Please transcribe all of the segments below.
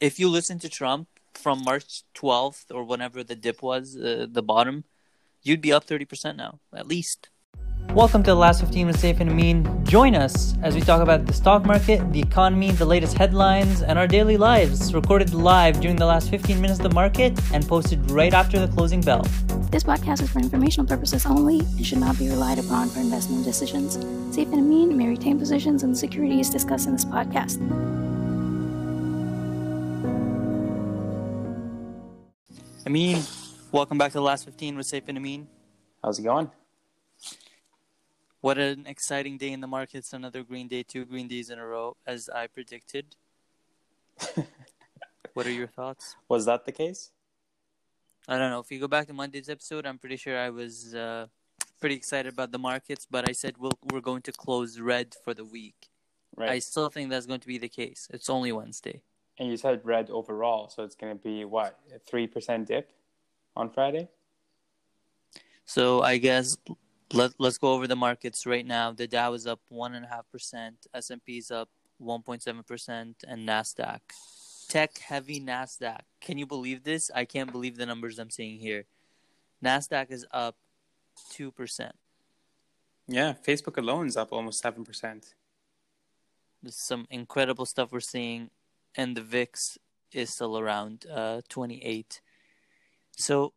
if you listen to Trump from March 12th or whenever the dip was, the bottom, you'd be up 30% now, at least. Welcome to The Last 15 with Saif and Amin. Join us as we talk about the stock market, the economy, the latest headlines, and our daily lives. Recorded live during the last 15 minutes of the market and posted right after the closing bell. This podcast is for informational purposes only and should not be relied upon for investment decisions. Saif and Amin may retain positions in the securities discussed in this podcast. Amin, welcome back to The Last 15 with Saif and Amin. How's it going? What an exciting day in the markets. Another green day, 2 green days in a row, as I predicted. What are your thoughts? Was that the case? I don't know. If you go back to Monday's episode, I'm pretty sure I was pretty excited about the markets, but I said we're going to close red for the week. Right. I still think that's going to be the case. It's only Wednesday. And you said red overall, so it's going to be, what, a 3% dip on Friday? So I guess... Let's go over the markets right now. The Dow is up 1.5%, S&P is up 1.7%, and NASDAQ. Tech-heavy NASDAQ. Can you believe this? I can't believe the numbers I'm seeing here. NASDAQ is up 2%. Yeah, Facebook alone is up almost 7%. There's some incredible stuff we're seeing, and the VIX is still around 28. So...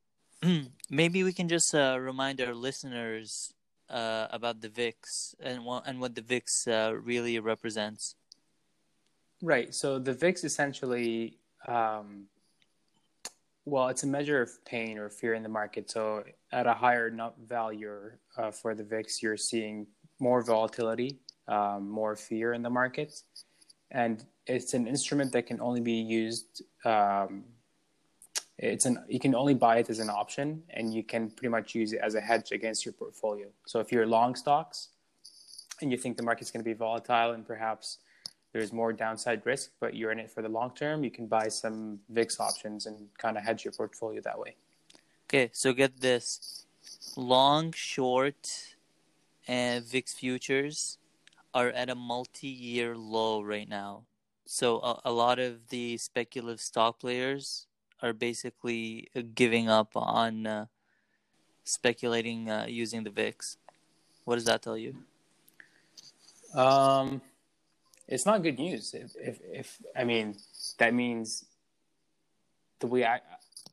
maybe we can just remind our listeners about the VIX and what the VIX really represents. Right. So the VIX essentially, it's a measure of pain or fear in the market. So at a higher value for the VIX, you're seeing more volatility, more fear in the market. And it's an instrument that can only be used... you can only buy it as an option, and you can pretty much use it as a hedge against your portfolio. So if you're long stocks and you think the market's going to be volatile and perhaps there's more downside risk, but you're in it for the long term, you can buy some VIX options and kind of hedge your portfolio that way. Okay, so get this. Long, short, and VIX futures are at a multi-year low right now. So a lot of the speculative stock players... are basically giving up on speculating using the VIX. What does that tell you? It's not good news. If that means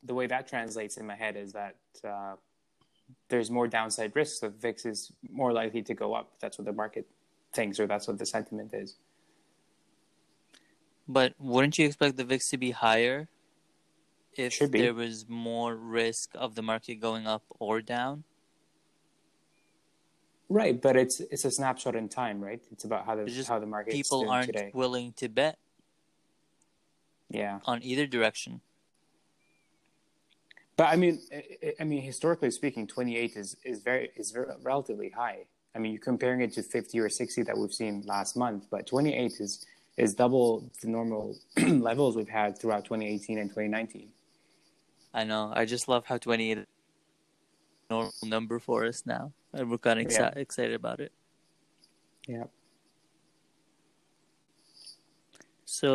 the way that translates in my head is that there's more downside risk. So VIX is more likely to go up. That's what the market thinks, or that's what the sentiment is. But wouldn't you expect the VIX to be higher? If there was more risk of the market going up or down? Right, but it's a snapshot in time, right? It's about how the market's doing today. People aren't willing to bet. Yeah. On either direction. But I mean, historically speaking, 28 is very relatively high. I mean, you're comparing it to 50 or 60 that we've seen last month, but 28 is double the normal levels we've had throughout 2018 and 2019. I know. I just love how 28 is a normal number for us now. And we're kind of excited about it. Yeah. So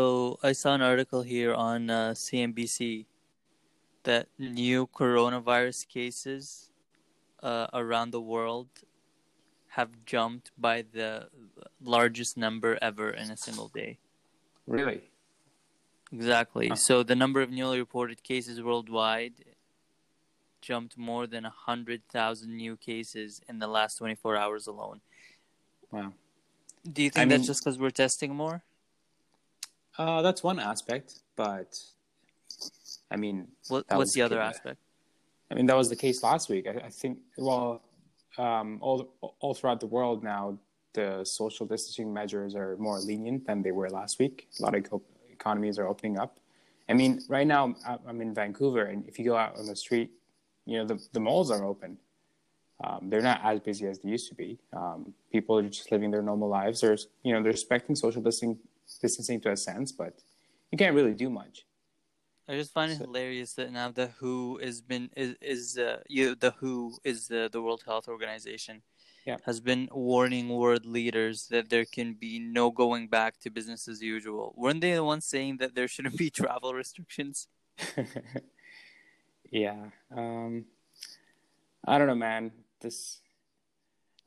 I saw an article here on CNBC that new coronavirus cases around the world have jumped by the largest number ever in a single day. Really? Exactly. Huh. So the number of newly reported cases worldwide jumped more than 100,000 new cases in the last 24 hours alone. Wow. Do you think that's just because we're testing more? That's one aspect, but I mean... What's the other aspect? I mean, that was the case last week. I think, all throughout the world now, the social distancing measures are more lenient than they were last week. A lot of economies are opening up. I mean, right now I'm in Vancouver, and if you go out on the street, you know, the malls are open. They're not as busy as they used to be. People are just living their normal lives. There's, you know, they're respecting social distancing to a sense, but you can't really do much. I just find it hilarious that now the WHO is the World Health Organization has been warning world leaders that there can be no going back to business as usual. Weren't they the ones saying that there shouldn't be travel restrictions? I don't know, man.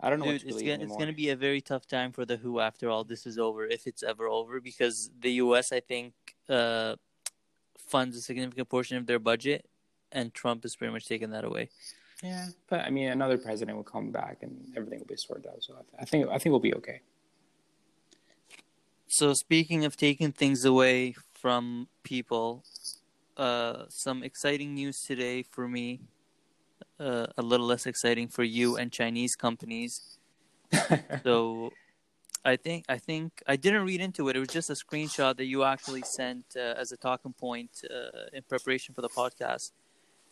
I don't know. Dude, it's going to be a very tough time for the WHO after all this is over, if it's ever over, because the U.S., I think, funds a significant portion of their budget, and Trump has pretty much taken that away. Yeah, but I mean, another president will come back, and everything will be sorted out. So I think we'll be okay. So speaking of taking things away from people, some exciting news today for me. A little less exciting for you and Chinese companies. So I think I didn't read into it. It was just a screenshot that you actually sent as a talking point in preparation for the podcast.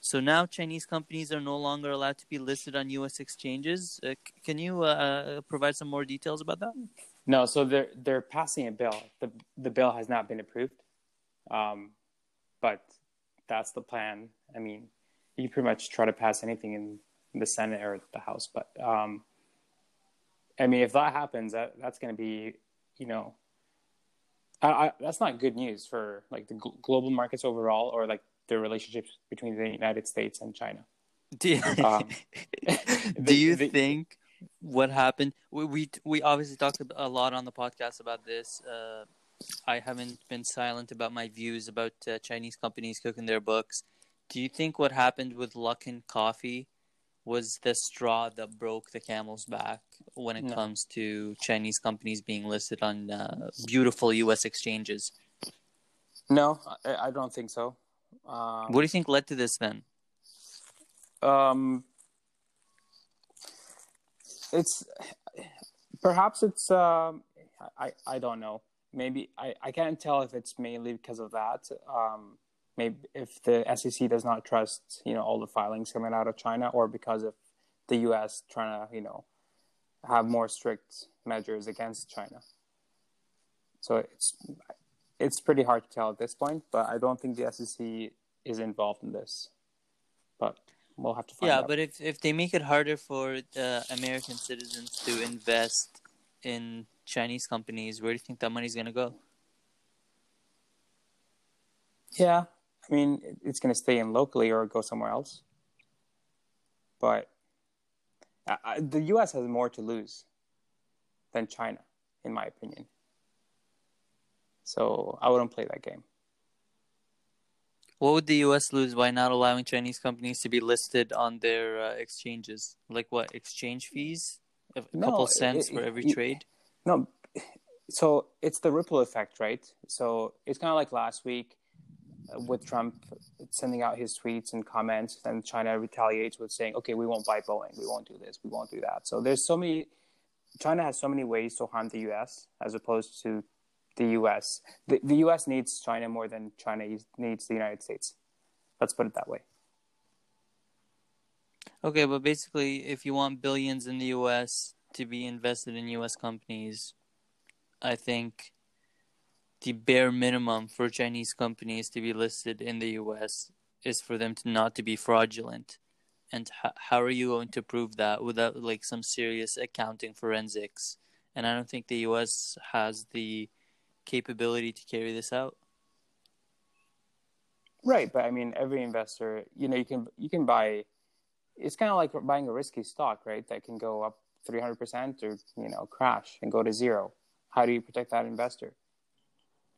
So now Chinese companies are no longer allowed to be listed on U.S. exchanges. Can you provide some more details about that? No, so they're passing a bill. The bill has not been approved, but that's the plan. I mean, you pretty much try to pass anything in the Senate or the House. But, I mean, if that happens, that's going to be, you know, that's not good news for, like, the global markets overall, or, like, the relationships between the United States and China. Do you think what happened? We obviously talked a lot on the podcast about this. I haven't been silent about my views about Chinese companies cooking their books. Do you think what happened with Luckin Coffee was the straw that broke the camel's back when it comes to Chinese companies being listed on beautiful U.S. exchanges? No, I don't think so. What do you think led to this then? I don't know. Maybe I can't tell if it's mainly because of that. Maybe if the SEC does not trust, you know, all the filings coming out of China, or because of the U.S. trying to, you know, have more strict measures against China. So it's pretty hard to tell at this point, but I don't think the SEC is involved in this. But we'll have to find out. Yeah, but if they make it harder for American citizens to invest in Chinese companies, where do you think that money's going to go? Yeah, I mean, it's going to stay in locally or go somewhere else. But the U.S. has more to lose than China, in my opinion. So I wouldn't play that game. What would the U.S. lose by not allowing Chinese companies to be listed on their exchanges? Like what, exchange fees? A couple cents for every trade? No, so it's the ripple effect, right? So it's kind of like last week with Trump sending out his tweets and comments, and China retaliates with saying, okay, we won't buy Boeing, we won't do this, we won't do that. So China has so many ways to harm the U.S. as opposed to the U.S. The U.S. needs China more than China needs the United States. Let's put it that way. Okay, but basically, if you want billions in the U.S. to be invested in U.S. companies, I think the bare minimum for Chinese companies to be listed in the U.S. is for them to not to be fraudulent. And how are you going to prove that without, like, some serious accounting forensics? And I don't think the U.S. has the capability to carry this out. Right, but I mean, every investor, you know, you can buy. It's kind of like buying a risky stock, right? That can go up 300% or, you know, crash and go to zero. How do you protect that investor?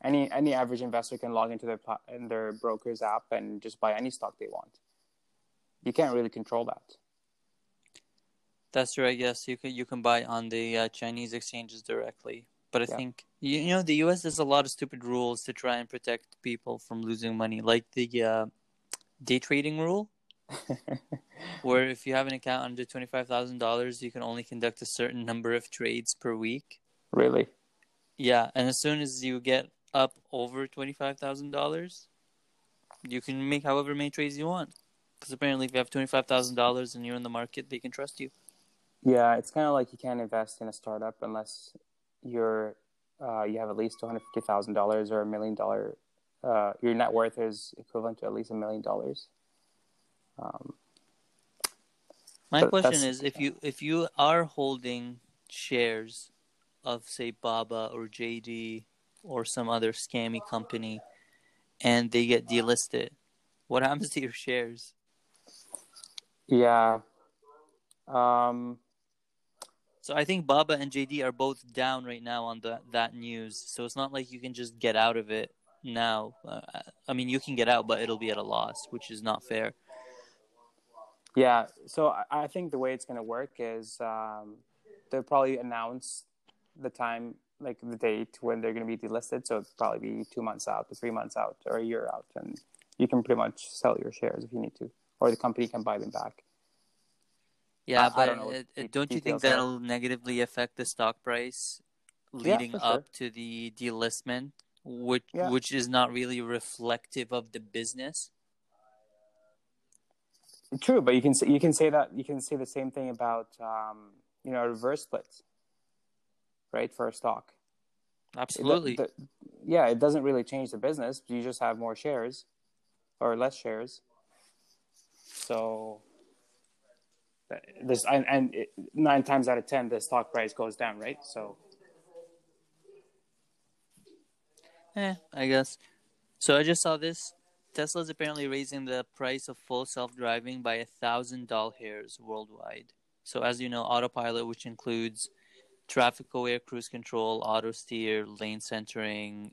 Any average investor can log into their broker's app and just buy any stock they want. You can't really control that. That's true. I guess you can buy on the Chinese exchanges directly. But I think, you know, the U.S. has a lot of stupid rules to try and protect people from losing money. Like the day trading rule, where if you have an account under $25,000, you can only conduct a certain number of trades per week. Really? Yeah. And as soon as you get up over $25,000, you can make however many trades you want. Because apparently if you have $25,000 and you're in the market, they can trust you. Yeah, it's kind of like you can't invest in a startup unless you have at least $250,000 or $1 million. Your net worth is equivalent to at least $1 million. My question is, if you are holding shares of, say, Baba or JD or some other scammy company and they get delisted, what happens to your shares? Yeah. So I think Baba and JD are both down right now on that news. So it's not like you can just get out of it now. I mean, you can get out, but it'll be at a loss, which is not fair. Yeah. So I think the way it's going to work is they'll probably announce the time, like the date when they're going to be delisted. So it'll probably be 2 months out, or 3 months out, or a year out. And you can pretty much sell your shares if you need to, or the company can buy them back. Yeah, but don't you think that'll negatively affect the stock price leading up to the delistment, which is not really reflective of the business? True, but you can say the same thing about a reverse split, right, for a stock. Absolutely. It doesn't really change the business. You just have more shares or less shares. So. And 9 times out of 10, the stock price goes down, right? So, I guess. So I just saw this. Tesla's apparently raising the price of full self-driving by $1,000 worldwide. So as you know, Autopilot, which includes traffic-aware cruise control, auto steer, lane centering,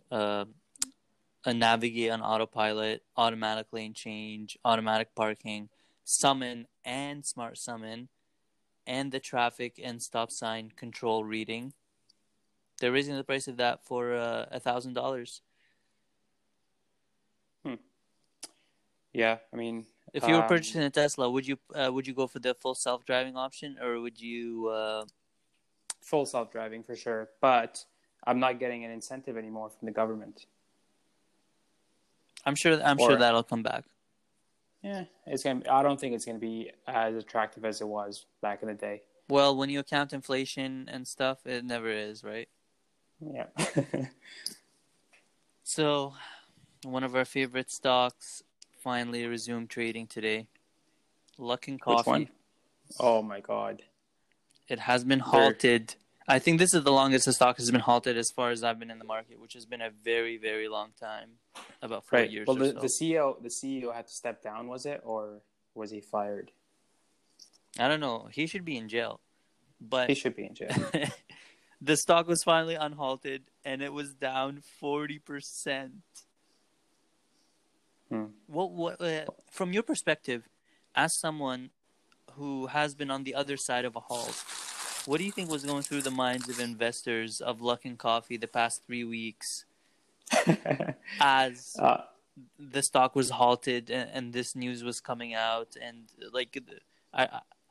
navigate on Autopilot, automatic lane change, automatic parking, summon and smart summon, and the traffic and stop sign control reading. They're raising the price of that for $1,000. Yeah, I mean, if you were purchasing a Tesla, would you go for the full self-driving option, or would you full self-driving for sure? But I'm not getting an incentive anymore from the government. I'm sure that'll come back. Yeah, I don't think it's going to be as attractive as it was back in the day. Well, when you account inflation and stuff, it never is, right? Yeah. So, one of our favorite stocks finally resumed trading today. Luckin Coffee. Which one? Oh my God. It has been halted. I think this is the longest the stock has been halted as far as I've been in the market, which has been a very, very long time, about 4 years or so. Well, the CEO had to step down, was it? Or was he fired? I don't know. He should be in jail. The stock was finally unhalted, and it was down 40%. What from your perspective, as someone who has been on the other side of a halt, what do you think was going through the minds of investors of Luckin Coffee the past 3 weeks as the stock was halted and this news was coming out? And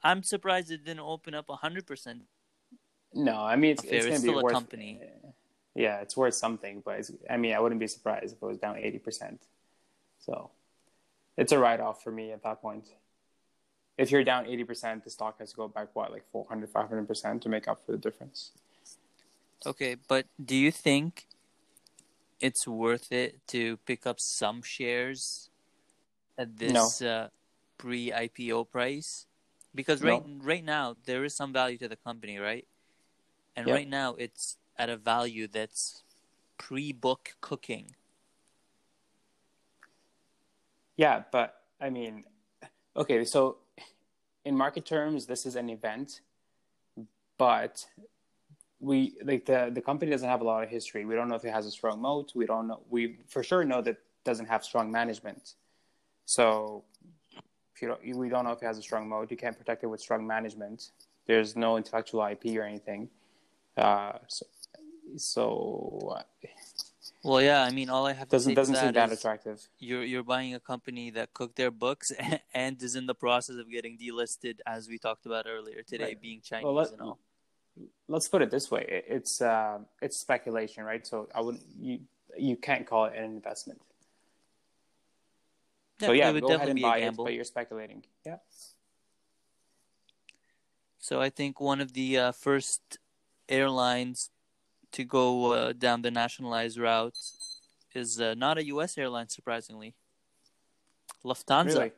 I'm surprised it didn't open up 100%. No, I mean, it's still a company. Yeah, it's worth something, but I wouldn't be surprised if it was down 80%. So it's a write-off for me at that point. If you're down 80%, the stock has to go back, 400, 500% to make up for the difference. Okay, but do you think it's worth it to pick up some shares at this pre-IPO price? Because right now, there is some value to the company, right? And right now, it's at a value that's pre-book cooking. Yeah, but, I mean, okay, so in market terms, this is an event, but the company doesn't have a lot of history. We don't know if it has a strong moat. We don't know. We for sure know that it doesn't have strong management. So we don't know if it has a strong moat. You can't protect it with strong management. There's no intellectual IP or anything. Well, yeah, I mean, all I have to say doesn't seem that attractive. You're buying a company that cooked their books and is in the process of getting delisted, as we talked about earlier today, being Chinese and all. Let's put it this way: it's speculation, right? So you can't call it an investment. Yeah, so it would go ahead and buy it, but you're speculating. Yeah. So I think one of the first airlines to go down the nationalized route is not a U.S. airline, surprisingly. Lufthansa. Really?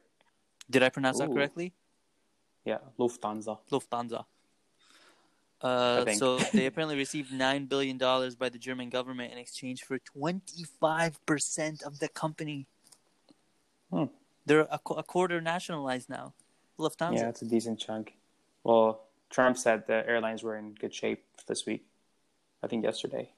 Did I pronounce that correctly? Yeah, Lufthansa. So they apparently received $9 billion by the German government in exchange for 25% of the company. They're a quarter nationalized now. Lufthansa. Yeah, it's a decent chunk. Well, Trump said the airlines were in good shape this week. I think yesterday.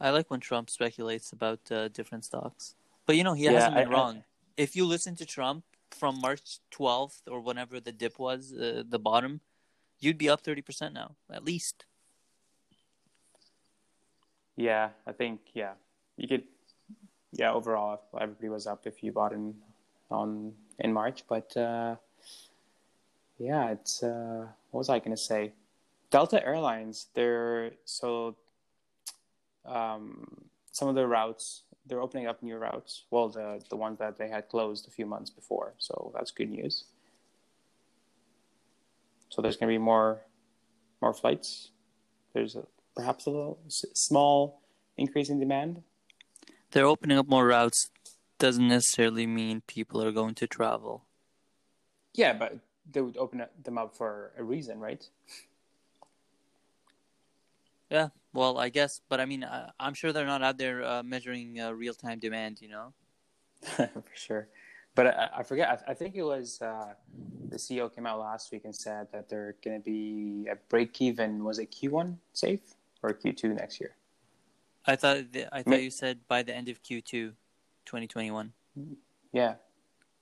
I like when Trump speculates about different stocks. But, you know, he hasn't been wrong. If you listen to Trump from March 12th or whenever the dip was, the bottom, you'd be up 30% now, at least. Yeah, I think, you could, overall, everybody was up if you bought in March. But, it's, what was I going to say? Delta Airlines, some of the routes, they're opening up new routes. Well, the ones that they had closed a few months before. So that's good news. So there's going to be more flights. There's perhaps a little small increase in demand. They're opening up more routes doesn't necessarily mean people are going to travel. Yeah, but they would open them up for a reason, right? Yeah, well, I guess. But I mean, I'm sure they're not out there measuring real-time demand, you know? For sure. But I forget. I think it was the CEO came out last week and said that they're going to be at break-even. Was it Q1 safe or Q2 next year? I thought you said by the end of Q2, 2021. Yeah,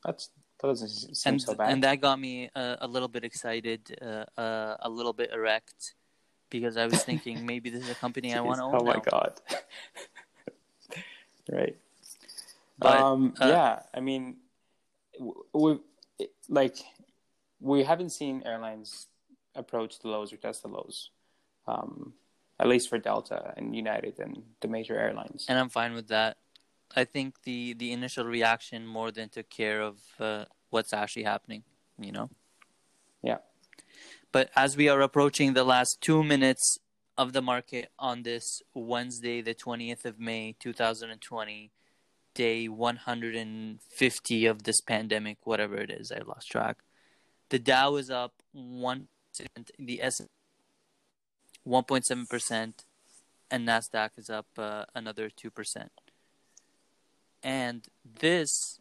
that doesn't seem so bad. And that got me a little bit excited, a little bit erect, because I was thinking maybe this is a company I want to own. Oh my God! Right. But, I mean. We haven't seen airlines approach the lows or test the lows, at least for Delta and United and the major airlines. And I'm fine with that. I think the initial reaction more than took care of what's actually happening, you know? Yeah. But as we are approaching the last 2 minutes of the market on this Wednesday, the 20th of May, 2020, day 150 of this pandemic, whatever it is, I lost track. The Dow is up 1%, the S&P 1.7%, and Nasdaq is up another 2%. And this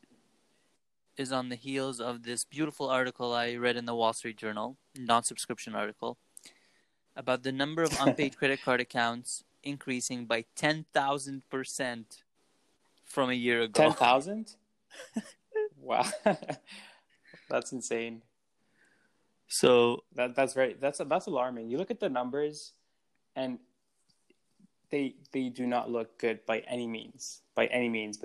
is on the heels of this beautiful article I read in the Wall Street Journal, non-subscription article, about the number of unpaid credit card accounts increasing by 10,000% from a year ago. 10,000? Wow. That's insane. So that's very that's alarming. You look at the numbers and they do not look good by any means. But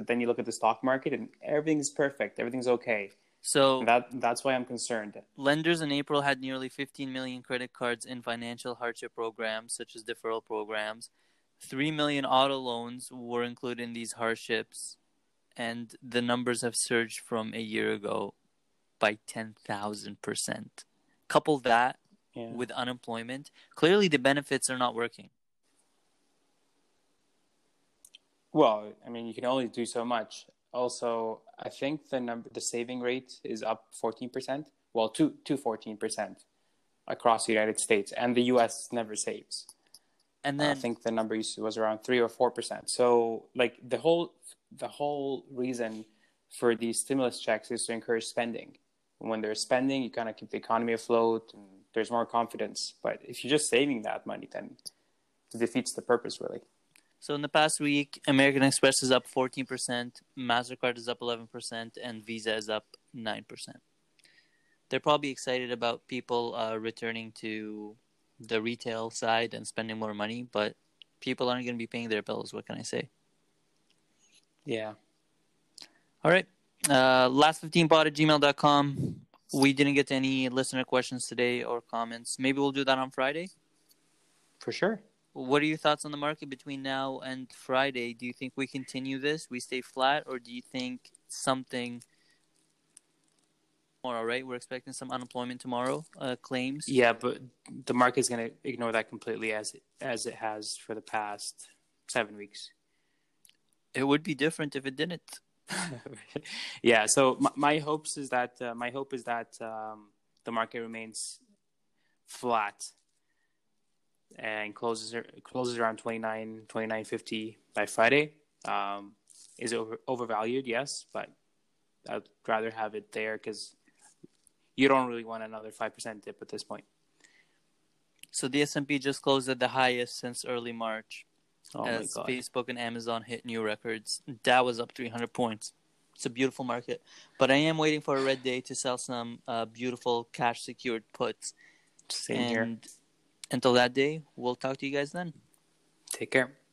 then you look at the stock market and everything's perfect. Everything's okay. So that's why I'm concerned. Lenders in April had nearly 15 million credit cards in financial hardship programs such as deferral programs. 3 million auto loans were included in these hardships, and the numbers have surged from a year ago by 10,000%. Couple that with unemployment. Clearly, the benefits are not working. Well, I mean, you can only do so much. Also, I think the saving rate is up 14%. Well, to 14% across the United States, and the U.S. never saves. And then, I think the number was around 3 or 4%. So, like the whole reason for these stimulus checks is to encourage spending. When there's spending, you kind of keep the economy afloat, and there's more confidence. But if you're just saving that money, then it defeats the purpose, really. So, in the past week, American Express is up 14%, MasterCard is up 11%, and Visa is up 9%. They're probably excited about people returning to the retail side and spending more money, but people aren't going to be paying their bills. What can I say? Yeah. All right. Last15pod@gmail.com. We didn't get to any listener questions today or comments. Maybe we'll do that on Friday. For sure. What are your thoughts on the market between now and Friday? Do you think we continue this? We stay flat, or do you think something tomorrow, right? We're expecting some unemployment tomorrow claims. Yeah, but the market's going to ignore that completely as it has for the past 7 weeks. It would be different if it didn't. Yeah. So my hope is that the market remains flat and closes around 29.50 by Friday. Is it overvalued? Yes, but I'd rather have it there because you don't really want another 5% dip at this point. So the S&P just closed at the highest since early March. Oh as my God. Facebook and Amazon hit new records. Dow was up 300 points. It's a beautiful market. But I am waiting for a red day to sell some beautiful cash-secured puts. Same here. Until that day, we'll talk to you guys then. Take care.